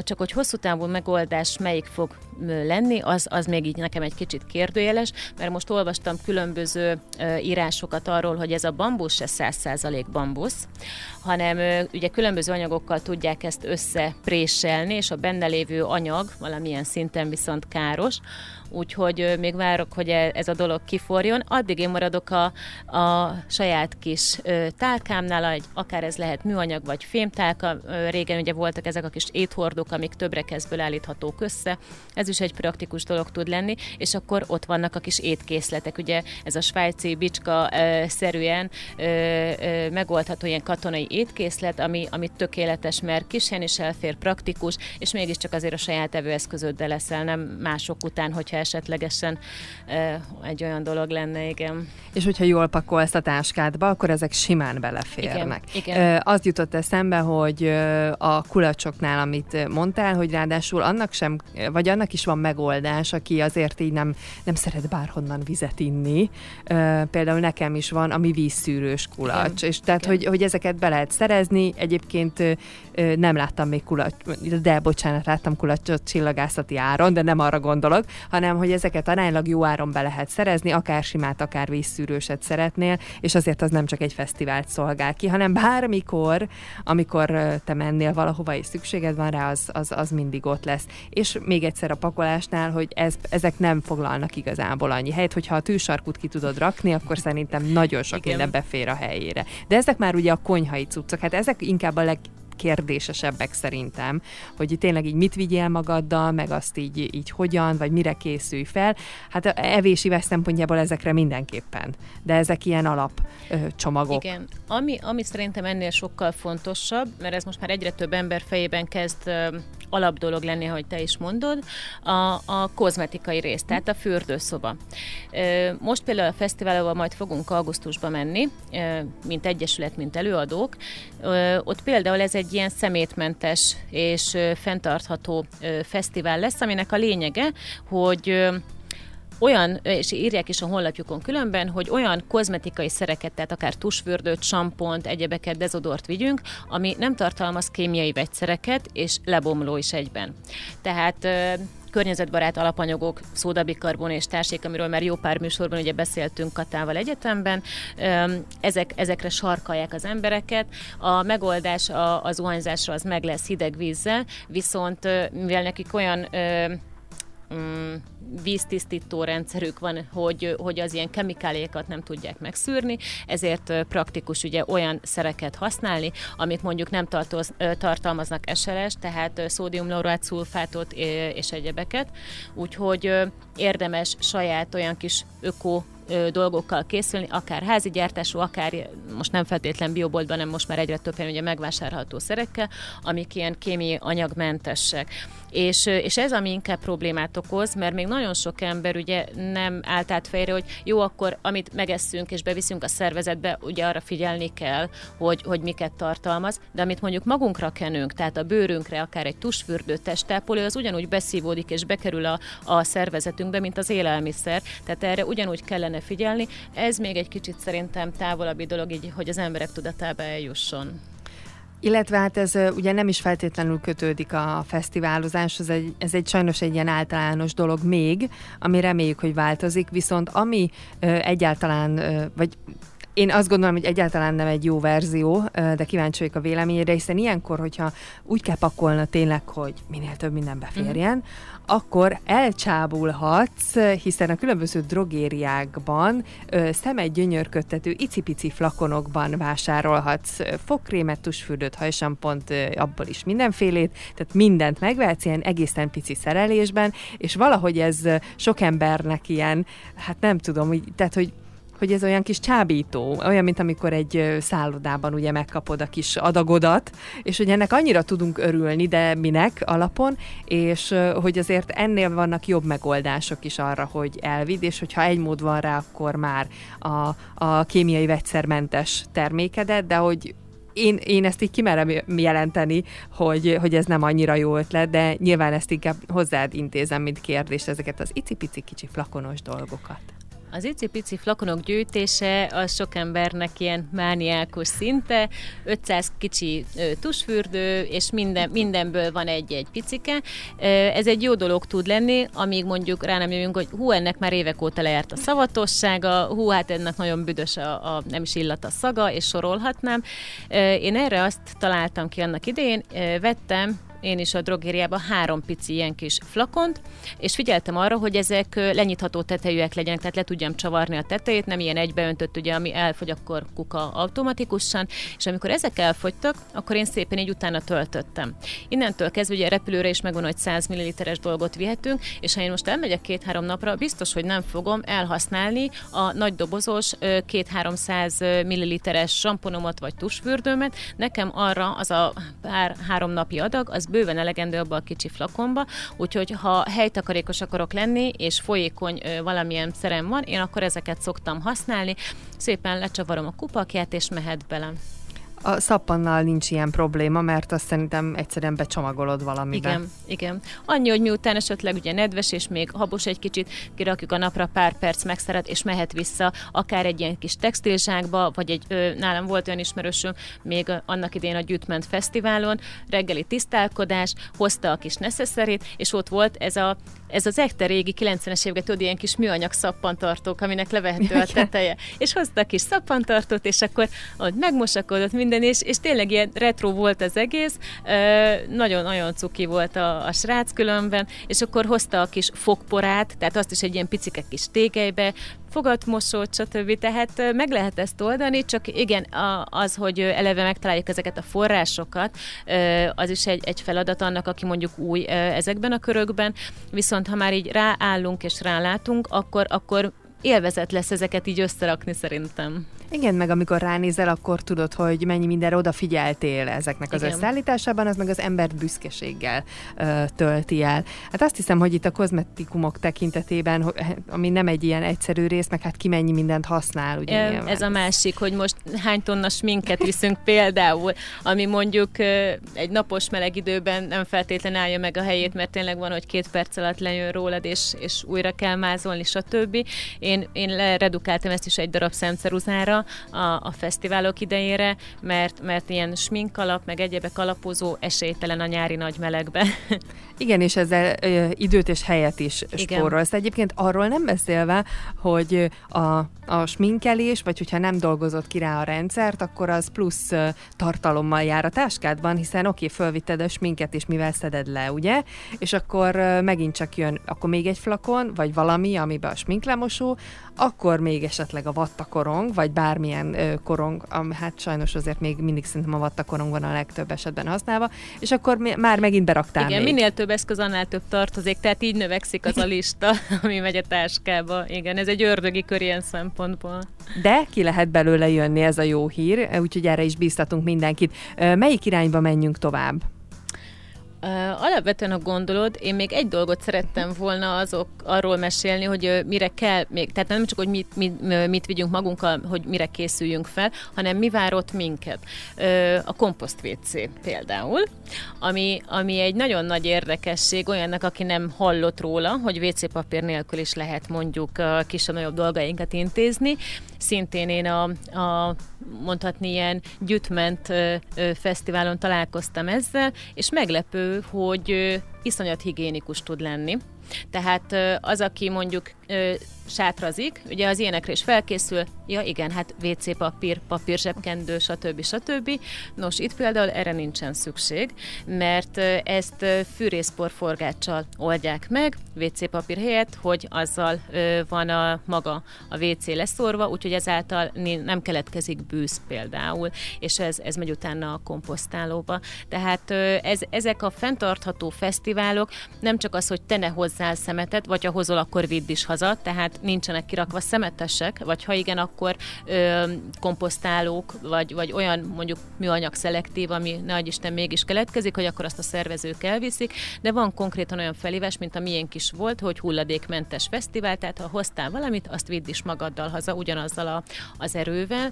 csak hogy hosszú távú megoldás melyik fog lenni, az, az még így nekem egy kicsit kérdőjeles, mert most olvastam különböző írásokat arról, hogy ez a bambusz se száz százalék bambusz, hanem ugye különböző anyagokkal tudják ezt összepréselni, és a benne lévő anyag valamilyen szinten viszont káros, úgyhogy még várok, hogy ez a dolog kiforjon. Addig én maradok a, a saját kis tálkámnál, akár ez lehet műanyag vagy fémtálka. Régen ugye voltak ezek a kis éthordók, amik több rekeszből állíthatók össze. Ez is egy praktikus dolog tud lenni, és akkor ott vannak a kis étkészletek. Ugye ez a svájci bicska-szerűen megoldható ilyen katonai étkészlet, ami, ami tökéletes, mert kisen is elfér, praktikus, és mégiscsak azért a saját evőeszközöddel leszel, nem mások után, hogyha esetlegesen egy olyan dolog lenne, igen. És hogyha jól pakolsz a táskádba, akkor ezek simán beleférnek. Igen, igen. Az jutott eszembe, hogy a kulacsoknál, amit mondtál, hogy ráadásul annak sem, vagy annak is van megoldás, aki azért így nem, nem szeret bárhonnan vizet inni. Például nekem is van, ami vízszűrős kulacs. Igen, és tehát, hogy, hogy ezeket be lehet szerezni. Egyébként nem láttam még kulacs, de bocsánat, láttam kulacsot csillagászati áron, de nem arra gondolok, hanem hogy ezeket aránylag jó áron be lehet szerezni, akár simát, akár vízszűrőset szeretnél, és azért az nem csak egy fesztivált szolgál ki, hanem bármikor, amikor te mennél valahova és szükséged van rá, az, az, az mindig ott lesz. És még egyszer a pakolásnál, hogy ez, ezek nem foglalnak igazából annyi helyet, hogyha a tűsarkút ki tudod rakni, akkor szerintem nagyon sok minden befér a helyére. De ezek már ugye a konyhai cuccok, hát ezek inkább a leg... kérdésesebbek szerintem, hogy tényleg így mit vigyél magaddal, meg azt így, így hogyan, vagy mire készülj fel. Hát evési szempontjából ezekre mindenképpen. De ezek ilyen alapcsomagok. Igen. Ami, ami szerintem ennél sokkal fontosabb, mert ez most már egyre több ember fejében kezd ö, alap dolog lenni, hogy te is mondod, a, a kozmetikai rész, tehát a fürdőszoba. Ö, most például a fesztiválba majd fogunk augusztusba menni, ö, mint egyesület, mint előadók. Ö, ott például ez egy egy ilyen szemétmentes és fenntartható fesztivál lesz, aminek a lényege, hogy olyan, és írják is a honlapjukon különben, hogy olyan kozmetikai szereket, tehát akár tusfürdőt, sampont, egyebeket, dezodort vigyünk, ami nem tartalmaz kémiai vegyszereket, és lebomló is egyben. Tehát környezetbarát alapanyagok, szódabikarbon és társék, amiről már jó pár műsorban ugye beszéltünk Katával egyetemben, ezek, ezekre sarkalják az embereket. A megoldás a, a zuhanyzásra az meg lesz hideg vízzel, viszont mivel nekik olyan víztisztító rendszerük van, hogy, hogy az ilyen kemikáliákat nem tudják megszűrni, ezért praktikus ugye olyan szereket használni, amik mondjuk nem tartoz, tartalmaznak es el es, tehát szódiumlaurát, szulfátot és egyebeket. Úgyhogy érdemes saját olyan kis öko dolgokkal készülni, akár házi gyártású, akár most nem feltétlen bioboltban, hanem most már egyre több helyen ugye megvásárolható szerekkel, amik ilyen kémiai anyagmentesek. És, és ez, ami inkább problémát okoz, mert még nagyon sok ember ugye nem állt át fejre, hogy jó, akkor amit megesszünk és beviszünk a szervezetbe, ugye arra figyelni kell, hogy, hogy miket tartalmaz, de amit mondjuk magunkra kenünk, tehát a bőrünkre, akár egy tusfürdő, testápoló, az ugyanúgy beszívódik és bekerül a, a szervezetünkbe, mint az élelmiszer, tehát erre ugyanúgy kellene figyelni. Ez még egy kicsit szerintem távolabbi dolog, így, hogy az emberek tudatába eljusson. Illetve hát ez ugye nem is feltétlenül kötődik a fesztiválozás, ez egy, ez egy sajnos egy ilyen általános dolog még, ami reméljük, hogy változik, viszont ami ö, egyáltalán, ö, vagy én azt gondolom, hogy egyáltalán nem egy jó verzió, de kíváncsi vagyok a véleményére, hiszen ilyenkor, hogyha úgy kell pakolna tényleg, hogy minél több minden beférjen, mm. akkor elcsábulhatsz, hiszen a különböző drogériákban szemet gyönyörködtető icipici flakonokban vásárolhatsz fogkrémet, tusfürdőt, hajsampont, abból is mindenfélét, tehát mindent megvehetsz ilyen egészen pici szerelésben, és valahogy ez sok embernek ilyen, hát nem tudom, tehát hogy hogy ez olyan kis csábító, olyan, mint amikor egy szállodában ugye megkapod a kis adagodat, és hogy ennek annyira tudunk örülni, de minek alapon, és hogy azért ennél vannak jobb megoldások is arra, hogy elvidd, és hogyha egy mód van rá, akkor már a, a kémiai vegyszermentes termékedet, de hogy Én, én ezt így kimerem jelenteni, hogy, hogy ez nem annyira jó ötlet, de nyilván ezt inkább hozzád intézem, mint kérdést, ezeket az icipici kicsi flakonos dolgokat. Az icipici flakonok gyűjtése az sok embernek ilyen mániákos szinte, ötszáz kicsi tusfürdő, és minden, mindenből van egy-egy picike. Ez egy jó dolog tud lenni, amíg mondjuk rá nem jövünk, hogy hú, ennek már évek óta lejárt a szavatossága, hú, hát ennek nagyon büdös a, a nem is illat a szaga, és sorolhatnám. Én erre azt találtam ki annak idején, vettem én is a drogériában három pici ilyen kis flakont, és figyeltem arra, hogy ezek lenyitható tetejűek legyenek, tehát le tudjam csavarni a tetejét, nem ilyen egybeöntött, ugye, ami elfogy, akkor kuka automatikusan, és amikor ezek elfogytak, akkor én szépen így utána töltöttem. Innentől kezdve ugye a repülőre is megvan, hogy száz milliliteres dolgot vihetünk, és ha én most elmegyek két-három napra, biztos, hogy nem fogom elhasználni a nagy dobozos két-háromszáz milliliteres samponomat vagy tusfürdőmet, nekem arra az a pár, három napi adag, az bőven elegendő abba a kicsi flakonba, úgyhogy ha helytakarékos akarok lenni, és folyékony ö, valamilyen szerem van, én akkor ezeket szoktam használni, szépen lecsavarom a kupakját, és mehet bele. A szappannal nincs ilyen probléma, mert azt szerintem egyszerűen becsomagolod valamiben. Igen, igen. Annyi, hogy miután esetleg ugye nedves és még habos egy kicsit, kirakjuk a napra, pár perc megszeret, és mehet vissza akár egy ilyen kis textilzsákba, vagy egy, ö, nálam volt olyan ismerősöm, még annak idején a Gyűjtment Fesztiválon, reggeli tisztálkodás, hozta a kis neszeszerét, és ott volt ez a Ez az ekte régi kilencvenes éveket, tudod, ilyen kis műanyag szappantartók, aminek levehető a teteje. És hozta a kis szappantartót, és akkor ott megmosakodott minden, és, és tényleg ilyen retro volt az egész. Nagyon-nagyon cuki volt a, a srác különben, és akkor hozta a kis fogporát, tehát azt is egy ilyen picike kis tégelybe, fogatmosót, stb. Tehát meg lehet ezt oldani, csak igen, az, hogy eleve megtaláljuk ezeket a forrásokat, az is egy, egy feladat annak, aki mondjuk új ezekben a körökben, viszont ha már így ráállunk és rálátunk, akkor, akkor élvezet lesz ezeket így összerakni szerintem. Igen, meg amikor ránézel, akkor tudod, hogy mennyi mindenre odafigyeltél ezeknek az összeállításában, az meg az embert büszkeséggel ö, tölti el. Hát azt hiszem, hogy itt a kozmetikumok tekintetében, ami nem egy ilyen egyszerű rész, meg hát ki mennyi mindent használ. Ugye, ö, ez a másik, hogy most hány tonna sminket viszünk például, ami mondjuk ö, egy napos meleg időben nem feltétlenül állja meg a helyét, mert tényleg van, hogy két perc alatt lejön rólad, és, és újra kell mázolni, stb. Én, én leredukáltam ezt is egy darab szemceruzára, A, a fesztiválok idejére, mert, mert ilyen sminkalap, meg egyebek alapozó esélytelen a nyári nagy melegbe. Igen, és ezzel ö, időt és helyet is igen. Spórolsz. Egyébként arról nem beszélve, hogy a, a sminkelés, vagy hogyha nem dolgozott ki rá a rendszert, akkor az plusz ö, tartalommal jár a táskádban, hiszen oké, fölvitted a sminket, és mivel szeded le, ugye? És akkor ö, megint csak jön, akkor még egy flakon, vagy valami, amiben a sminklemosó, akkor még esetleg a vattakorong, vagy bár bármilyen ö, korong, am, hát sajnos azért még mindig szerintem a vattakorong van a legtöbb esetben használva, és akkor mi, már megint beraktál. Igen, még. Minél több eszköz, annál több tartozik, tehát így növekszik az a lista, ami megy a táskába. Igen, ez egy ördögi kör ilyen szempontból. De ki lehet belőle jönni, ez a jó hír, úgyhogy erre is bíztatunk mindenkit. Melyik irányba menjünk tovább? Uh, alapvetően, ha gondolod, én még egy dolgot szerettem volna azok arról mesélni, hogy uh, mire kell még, tehát nem csak, hogy mit, mit, mit vigyünk magunkkal, hogy mire készüljünk fel, hanem mi vár ott minket. Uh, a komposztvécé például, ami, ami egy nagyon nagy érdekesség olyannak, aki nem hallott róla, hogy vécépapír nélkül is lehet mondjuk uh, kisebb-nagyobb dolgainkat intézni. Szintén én a, a mondhatni ilyen Gyűjtment uh, fesztiválon találkoztam ezzel, és meglepő, hogy iszonyat higiénikus tud lenni. Tehát az, aki mondjuk ö, sátrazik, ugye az ilyenekre is felkészül, ja igen, hát vécépapír, papír zsebkendő, stb. stb. Nos, itt például erre nincsen szükség, mert ezt fűrészporforgáccsal oldják meg, vécépapír helyett, hogy azzal ö, van a maga a vécé leszorva, úgyhogy ezáltal nem keletkezik bűz például, és ez, ez megy utána a komposztálóba. Tehát ö, ez, ezek a fenntartható fesztiválok, fesztiválok, nem csak az, hogy te ne hozzál szemetet, vagy ha hozol, akkor vidd is haza, tehát nincsenek kirakva szemetesek, vagy ha igen, akkor ö, komposztálók, vagy, vagy olyan mondjuk műanyag szelektív, ami nagy Isten mégis keletkezik, hogy akkor azt a szervezők elviszik, de van konkrétan olyan felhívás, mint a miénk is volt, hogy hulladékmentes fesztivál, tehát ha hoztál valamit, azt vidd is magaddal haza, ugyanazzal a, az erővel,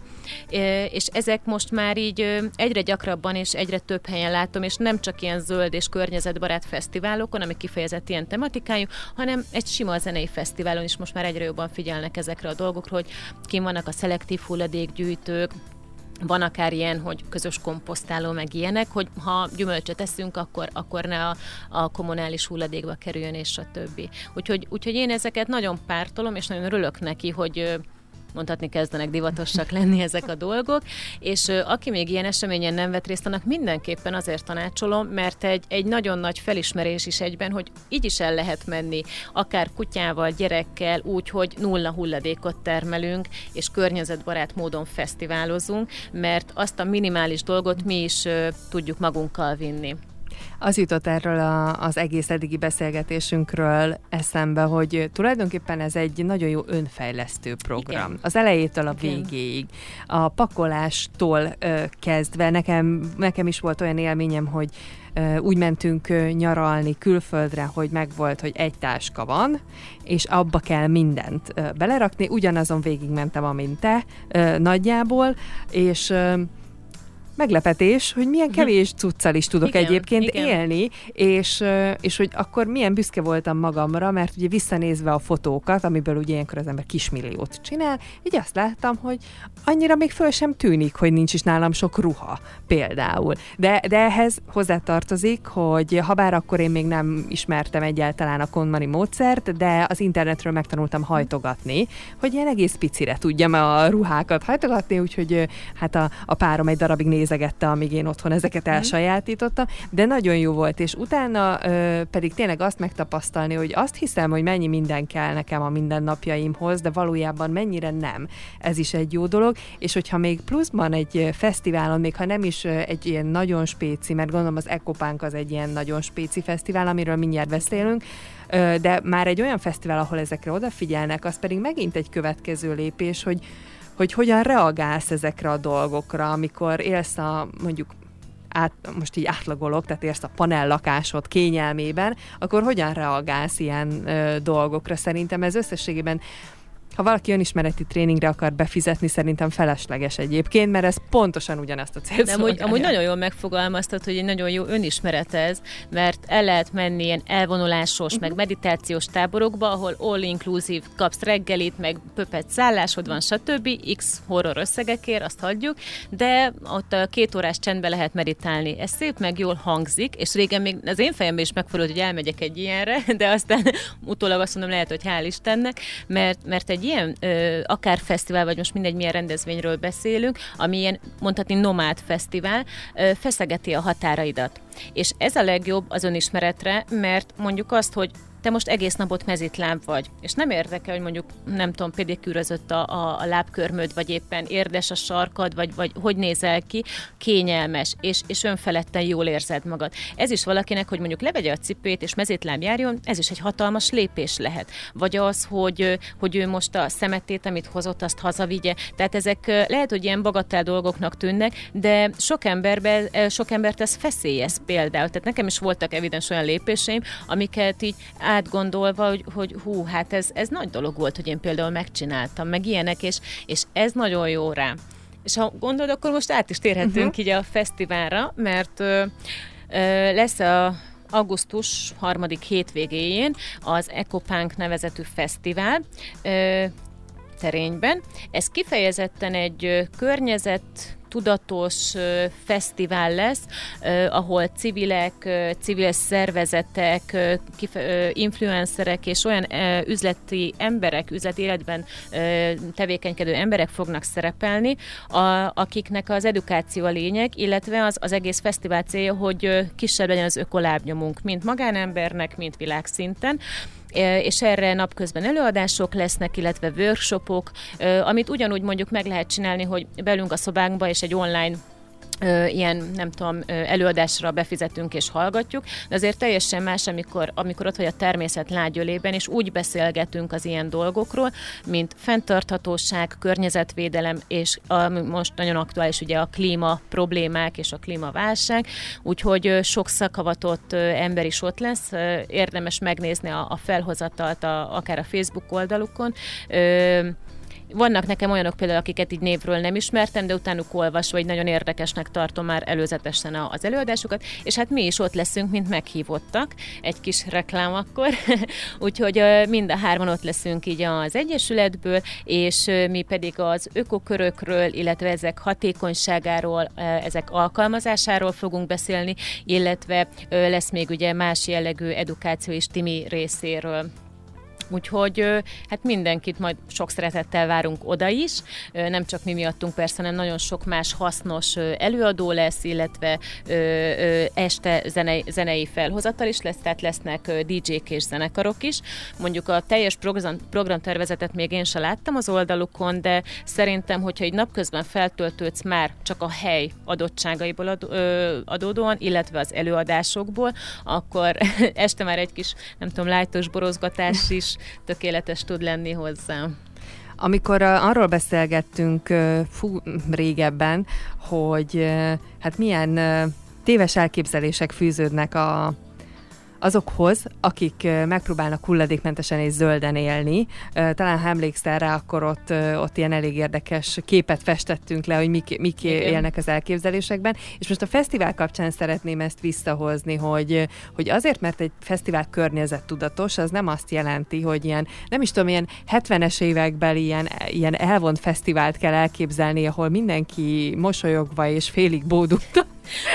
e, és ezek most már így egyre gyakrabban és egyre több helyen látom, és nem csak ilyen zöld és környezetbarát fesztiválokon, ami kifejezett ilyen tematikájú, hanem egy sima zenei fesztiválon is most már egyre jobban figyelnek ezekre a dolgokra, hogy kim vannak a szelektív hulladékgyűjtők, van akár ilyen, hogy közös komposztáló, meg ilyenek, hogy ha gyümölcsöt eszünk, akkor, akkor ne a, a kommunális hulladékba kerüljön, és a többi. Úgyhogy, úgyhogy én ezeket nagyon pártolom, és nagyon örülök neki, hogy mondhatni kezdenek divatosak lenni ezek a dolgok, és aki még ilyen eseményen nem vett részt, annak mindenképpen azért tanácsolom, mert egy, egy nagyon nagy felismerés is egyben, hogy így is el lehet menni, akár kutyával, gyerekkel, úgy, hogy nulla hulladékot termelünk, és környezetbarát módon fesztiválozunk, mert azt a minimális dolgot mi is uh, tudjuk magunkkal vinni. Az jutott erről a, az egész eddigi beszélgetésünkről eszembe, hogy tulajdonképpen ez egy nagyon jó önfejlesztő program. Igen. Az elejétől a Igen. végéig. A pakolástól ö, kezdve nekem, nekem is volt olyan élményem, hogy úgy mentünk nyaralni külföldre, hogy megvolt, hogy egy táska van, és abba kell mindent belerakni. Ugyanazon végigmentem, amint te, ö, nagyjából, és... Ö, meglepetés, hogy milyen kevés cuccal is tudok igen, egyébként igen. élni, és, és hogy akkor milyen büszke voltam magamra, mert ugye visszanézve a fotókat, amiből ugye ilyenkor az ember kismilliót csinál, így azt láttam, hogy annyira még föl sem tűnik, hogy nincs is nálam sok ruha például. De, de ehhez hozzátartozik, hogy habár akkor én még nem ismertem egyáltalán a KonMari módszert, de az internetről megtanultam hajtogatni, hogy ilyen egész picire tudjam a ruhákat hajtogatni, úgyhogy hát a, a párom egy darabig néz nézegette, amíg én otthon ezeket elsajátítottam, de nagyon jó volt, és utána ö, pedig tényleg azt megtapasztalni, hogy azt hiszem, hogy mennyi minden kell nekem a mindennapjaimhoz, de valójában mennyire nem. Ez is egy jó dolog, és hogyha még pluszban egy fesztiválon, még ha nem is egy ilyen nagyon spéci, mert gondolom az Ecopunk az egy ilyen nagyon spéci fesztivál, amiről mindjárt beszélünk, ö, de már egy olyan fesztivál, ahol ezekre odafigyelnek, az pedig megint egy következő lépés, hogy hogy hogyan reagálsz ezekre a dolgokra, amikor élsz a, mondjuk, át, most így átlagolok, tehát élsz a panel lakásod kényelmében, akkor hogyan reagálsz ilyen ö, dolgokra? Szerintem ez összességében, ha valaki önismereti tréningre akar befizetni, szerintem felesleges egyébként, mert ez pontosan ugyanazt a célt szolgálja. Amúgy nagyon jól megfogalmaztad, hogy egy nagyon jó önismeret ez, mert el lehet menni ilyen elvonulásos, uh-huh. meg meditációs táborokba, ahol all-inclusive, kapsz reggelit, meg pöpet szállásod van, stb. X horror összegekért, azt hagyjuk, de ott a két órás csendben lehet meditálni. Ez szép, meg jól hangzik, és régen még az én fejemben is megfordult, hogy elmegyek egy ilyenre, de aztán utólag azt mondom, lehet, hogy hál' Istennek, mert, mert egy ilyen, ö, akár fesztivál, vagy most mindegy milyen rendezvényről beszélünk, ami ilyen, mondhatni, nomád fesztivál, ö, feszegeti a határaidat. És ez a legjobb az önismeretre, mert mondjuk azt, hogy te most egész napot mezitláb vagy, és nem érdekel, hogy mondjuk, nem tudom, pedikűrözött a, a, a lábkörmöd, vagy éppen érdes a sarkad, vagy, vagy hogy nézel ki, kényelmes, és, és önfeledten jól érzed magad. Ez is valakinek, hogy mondjuk levegye a cipőjét, és mezitláb járjon, ez is egy hatalmas lépés lehet. Vagy az, hogy, hogy ő most a szemetét, amit hozott, azt hazavigye. Tehát ezek lehet, hogy ilyen bagatell dolgoknak tűnnek, de sok, emberbe, sok embert ez feszélyez például. Tehát nekem is voltak evidens olyan lépéseim, amiket így átgondolva, hogy, hogy hú, hát ez, ez nagy dolog volt, hogy én például megcsináltam, meg ilyenek, és, és ez nagyon jó rá. És ha gondolod, akkor most át is térhetünk uh-huh. így a fesztiválra, mert ö, ö, lesz a augusztus harmadik hétvégéjén az Ecopunk nevezetű fesztivál ö, terényben. Ez kifejezetten egy környezet tudatos fesztivál lesz, ahol civilek, civil szervezetek, influencerek és olyan üzleti emberek, üzleti életben tevékenykedő emberek fognak szerepelni, akiknek az edukáció a lényeg, illetve az, az egész fesztivál célja, hogy kisebb legyen az ökolábnyomunk, mint magánembernek, mint világszinten. És erre napközben előadások lesznek, illetve workshopok, amit ugyanúgy mondjuk meg lehet csinálni, hogy belünk a szobánkba és egy online ilyen, nem tudom, előadásra befizetünk és hallgatjuk, de azért teljesen más, amikor, amikor ott vagy a természet lágyölében, és úgy beszélgetünk az ilyen dolgokról, mint fenntarthatóság, környezetvédelem, és a, most nagyon aktuális ugye a klíma problémák és a klímaválság, úgyhogy sok szakavatott ember is ott lesz, érdemes megnézni a, a felhozatalt, a, akár a Facebook oldalukon. Vannak nekem olyanok például, akiket így névről nem ismertem, de utánuk olvasva, hogy nagyon érdekesnek tartom már előzetesen az előadásukat, és hát mi is ott leszünk, mint meghívottak, egy kis reklám akkor, úgyhogy mind a hárman ott leszünk így az Egyesületből, és mi pedig az ökokörökről, illetve ezek hatékonyságáról, ezek alkalmazásáról fogunk beszélni, illetve lesz még ugye más jellegű edukáció és Timi részéről. Úgyhogy hát mindenkit majd sok szeretettel várunk oda is, nem csak mi miattunk persze, hanem nagyon sok más hasznos előadó lesz, illetve este zenei, zenei felhozattal is lesz, tehát lesznek dé dzsék és zenekarok is. Mondjuk a teljes program, programtervezetet még én se láttam az oldalukon, de szerintem, hogyha egy napközben feltöltődsz már csak a hely adottságaiból adódóan, illetve az előadásokból, akkor este már egy kis, nem tudom, lájtos borozgatás is tökéletes tud lenni hozzá. Amikor arról beszélgettünk fú, régebben, hogy hát milyen téves elképzelések fűződnek a, azokhoz, akik megpróbálnak hulladékmentesen és zölden élni. Talán ha emlékszel rá, akkor ott, ott ilyen elég érdekes képet festettünk le, hogy mik, mik élnek az elképzelésekben. És most a fesztivál kapcsán szeretném ezt visszahozni, hogy, hogy azért, mert egy fesztivál környezettudatos, az nem azt jelenti, hogy ilyen, nem is tudom, ilyen hetvenes évekbeli ilyen, ilyen elvont fesztivált kell elképzelni, ahol mindenki mosolyogva és félig bódulta.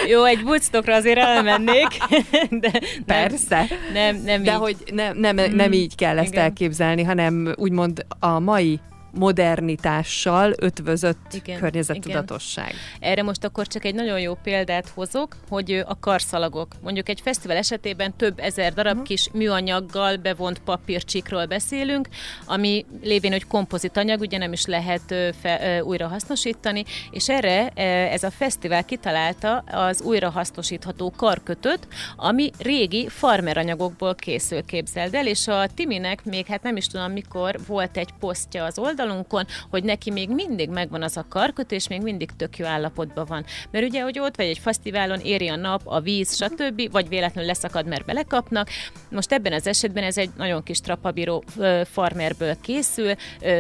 Jó, egy Woodstockra azért elmennék. De persze. Nem, nem, nem de így. Hogy nem, nem, nem így kell ezt igen. elképzelni, hanem úgymond a mai modernitással ötvözött igen, környezettudatosság. Igen. Erre most akkor csak egy nagyon jó példát hozok, hogy a karszalagok. Mondjuk egy fesztivál esetében több ezer darab uh-huh. kis műanyaggal bevont papírcsikről beszélünk, ami lévén, hogy kompozitanyag, ugye nem is lehet fe, újra hasznosítani, és erre ez a fesztivál kitalálta az újrahasznosítható karkötőt, ami régi farmeranyagokból készül, képzeld el, és a Timinek még, hát nem is tudom mikor, volt egy posztja az oldal, Dalunkon, hogy neki még mindig megvan az a karkötő, és még mindig tök jó állapotban van. Mert ugye, hogy ott vagy egy fesztiválon, éri a nap, a víz, stb., vagy véletlenül leszakad, mert belekapnak. Most ebben az esetben ez egy nagyon kis trapabíró farmerből készül,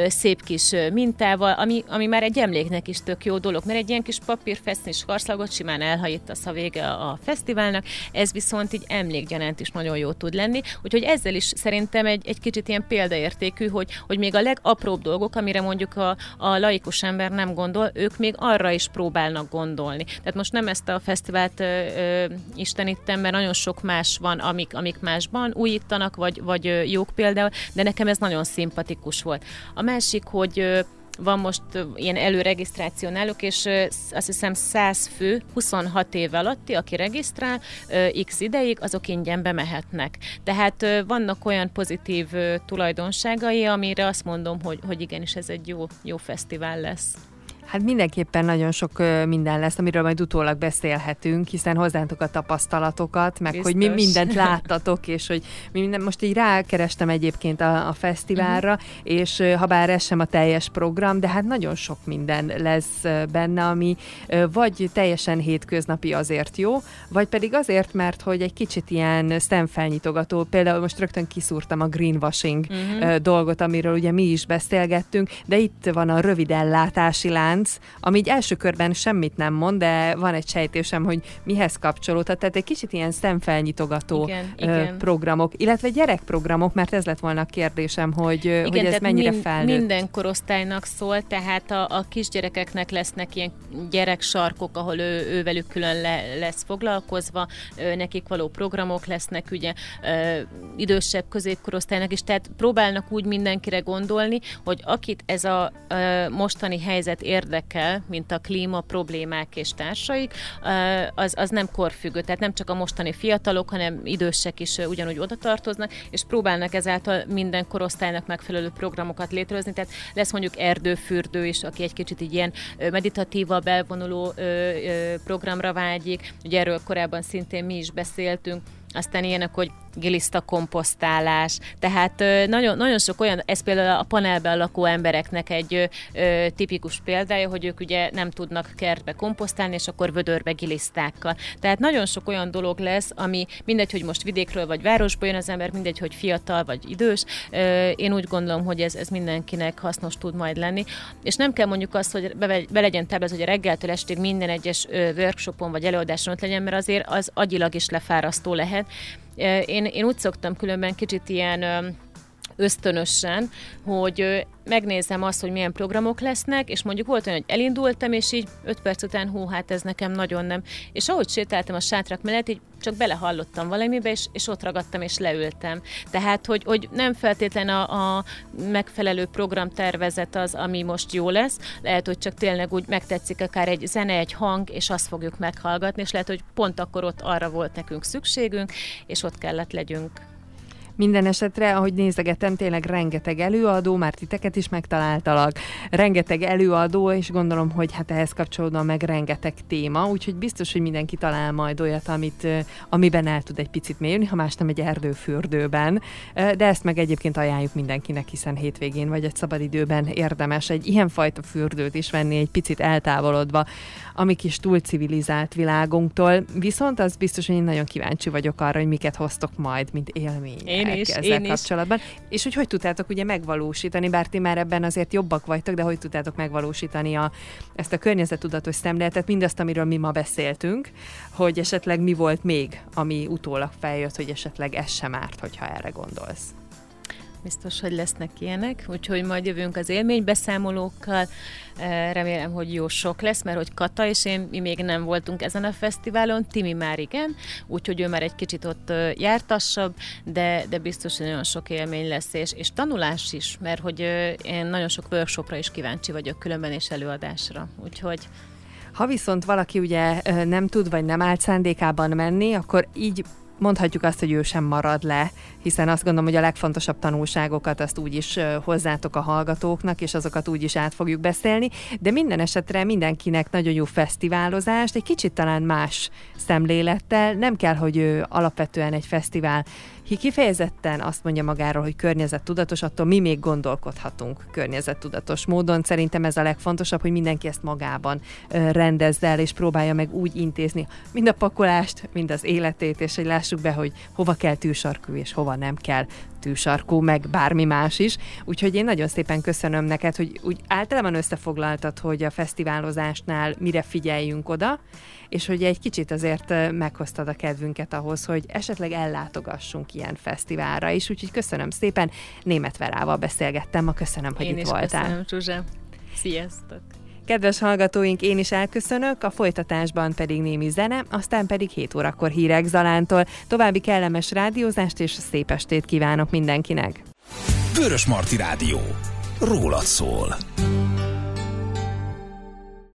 szép kis mintával, ami, ami már egy emléknek is tök jó dolog, mert egy ilyen kis papírfesznis karszalagot simán elhajítasz a vége a fesztiválnak, ez viszont így emlékgyanánt is nagyon jó tud lenni, úgyhogy ezzel is szerintem egy, egy kicsit ilyen példaértékű, hogy, hogy még a legapróbb dolgok, amire mondjuk a, a laikus ember nem gondol, ők még arra is próbálnak gondolni. Tehát most nem ezt a fesztivált ö, ö, istenítem, mert nagyon sok más van, amik, amik másban újítanak, vagy, vagy jók például, de nekem ez nagyon szimpatikus volt. A másik, hogy ö, van most ilyen előregisztráció náluk, és azt hiszem száz fő, huszonhat év alatti, aki regisztrál, x ideig, azok ingyen bemehetnek. Tehát vannak olyan pozitív tulajdonságai, amire azt mondom, hogy, hogy igenis ez egy jó, jó fesztivál lesz. Hát mindenképpen nagyon sok minden lesz, amiről majd utólag beszélhetünk, hiszen hozzátok a tapasztalatokat, meg biztos. Hogy mi mindent láttatok, és hogy mi minden, most így rákerestem egyébként a, a fesztiválra, uh-huh. és ha bár ez sem a teljes program, de hát nagyon sok minden lesz benne, ami vagy teljesen hétköznapi azért jó, vagy pedig azért, mert hogy egy kicsit ilyen szemfelnyitogató, például most rögtön kiszúrtam a greenwashing uh-huh. dolgot, amiről ugye mi is beszélgettünk, de itt van a rövid ellátási lánc, ami így első körben semmit nem mond, de van egy sejtésem, hogy mihez kapcsolódhat. Tehát egy kicsit ilyen szemfelnyitogató igen, ö, igen. programok, illetve gyerekprogramok, mert ez lett volna a kérdésem, hogy, igen, hogy ez mennyire min- felnőtt. Minden korosztálynak szól, tehát a, a kisgyerekeknek lesznek ilyen gyereksarkok, ahol ő, ővelük külön le, lesz foglalkozva, ö, nekik való programok lesznek, ugye ö, idősebb középkorosztálynak is, tehát próbálnak úgy mindenkire gondolni, hogy akit ez a ö, mostani helyzet ér érdekel, mint a klíma problémák és társaik, az, az nem korfüggő. Tehát nem csak a mostani fiatalok, hanem idősek is ugyanúgy oda tartoznak, és próbálnak ezáltal minden korosztálynak megfelelő programokat létrehozni. Tehát lesz mondjuk erdőfürdő is, aki egy kicsit így ilyen meditatívabb, elvonuló programra vágyik. Ugye erről korábban szintén mi is beszéltünk. Aztán ilyenek, hogy giliszta komposztálás, tehát nagyon, nagyon sok olyan, ez például a panelben lakó embereknek egy ö, tipikus példája, hogy ők ugye nem tudnak kertbe komposztálni, és akkor vödörbe gilisztákkal. Tehát nagyon sok olyan dolog lesz, ami mindegy, hogy most vidékről vagy városból jön az ember, mindegy, hogy fiatal vagy idős. Ö, én úgy gondolom, hogy ez, ez mindenkinek hasznos tud majd lenni, és nem kell mondjuk azt, hogy be, be legyen táblázva, hogy a reggeltől estig minden egyes workshopon vagy előadáson ott legyen, mert azért az agyilag is lefárasztó lehet. Én, én úgy szoktam különben kicsit ilyen ösztönösen, hogy megnézem azt, hogy milyen programok lesznek, és mondjuk volt olyan, hogy elindultam, és így öt perc után, hú, hát ez nekem nagyon nem. És ahogy sétáltam a sátrak mellett, így csak belehallottam valamibe, és, és ott ragadtam, és leültem. Tehát, hogy, hogy nem feltétlen a, a megfelelő programtervezet az, ami most jó lesz, lehet, hogy csak tényleg úgy megtetszik akár egy zene, egy hang, és azt fogjuk meghallgatni, és lehet, hogy pont akkor ott arra volt nekünk szükségünk, és ott kellett legyünk. Minden esetre, ahogy nézegetem, tényleg rengeteg előadó, már titeket is megtaláltalak, rengeteg előadó, és gondolom, hogy hát ehhez kapcsolódóan meg rengeteg téma, úgyhogy biztos, hogy mindenki talál majd olyat, amit, amiben el tud egy picit mélyülni, ha más nem egy erdőfürdőben, de ezt meg egyébként ajánljuk mindenkinek, hiszen hétvégén vagy egy szabadidőben érdemes egy ilyenfajta fürdőt is venni, egy picit eltávolodva a mi kis túl civilizált világunktól, viszont az biztos, hogy én nagyon kíváncsi vagyok arra, hogy miket hoztok majd, mint élmény. Én is, ezzel én kapcsolatban. Is. És hogy hogy tudtátok ugye megvalósítani, bár ti már ebben azért jobbak vagytok, de hogy tudtátok megvalósítani a, ezt a környezettudatos szemléletet, mindazt, amiről mi ma beszéltünk, hogy esetleg mi volt még, ami utólag feljött, hogy esetleg ez sem árt, hogyha erre gondolsz. Biztos, hogy lesznek ilyenek, úgyhogy majd jövünk az élménybeszámolókkal. Remélem, hogy jó sok lesz, mert hogy Kata és én, mi még nem voltunk ezen a fesztiválon, Timi már igen, úgyhogy ő már egy kicsit ott jártassabb, de, de biztos, hogy nagyon sok élmény lesz, és, és tanulás is, mert hogy én nagyon sok workshopra is kíváncsi vagyok különben, és előadásra, úgyhogy... Ha viszont valaki ugye nem tud, vagy nem állt szándékában menni, akkor így mondhatjuk azt, hogy ő sem marad le, hiszen azt gondolom, hogy a legfontosabb tanulságokat azt úgyis hozzátok a hallgatóknak, és azokat úgyis át fogjuk beszélni, de minden esetre mindenkinek nagyon jó fesztiválozást, egy kicsit talán más szemlélettel, nem kell, hogy ő alapvetően egy fesztivál, ki kifejezetten azt mondja magáról, hogy környezettudatos, attól mi még gondolkodhatunk környezettudatos módon. Szerintem ez a legfontosabb, hogy mindenki ezt magában rendezze el, és próbálja meg úgy intézni mind a pakolást, mind az életét, és hogy lássuk be, hogy hova kell tűsarkú, és hova nem kell tűsarkú, meg bármi más is. Úgyhogy én nagyon szépen köszönöm neked, hogy úgy általában összefoglaltad, hogy a fesztiválozásnál mire figyeljünk oda, és hogy egy kicsit azért meghoztad a kedvünket ahhoz, hogy esetleg ellátogassunk ilyen fesztiválra is. Úgyhogy köszönöm szépen, Németh Verával beszélgettem ma, köszönöm, hogy én itt voltál. Én is köszönöm, Zsuzsa. Sziasztok! Kedves hallgatóink, én is elköszönök, a folytatásban pedig némi zene, aztán pedig hét órakor hírek Zalántól. További kellemes rádiózást és szép estét kívánok mindenkinek! Vörösmarty Rádió. Rólad szól!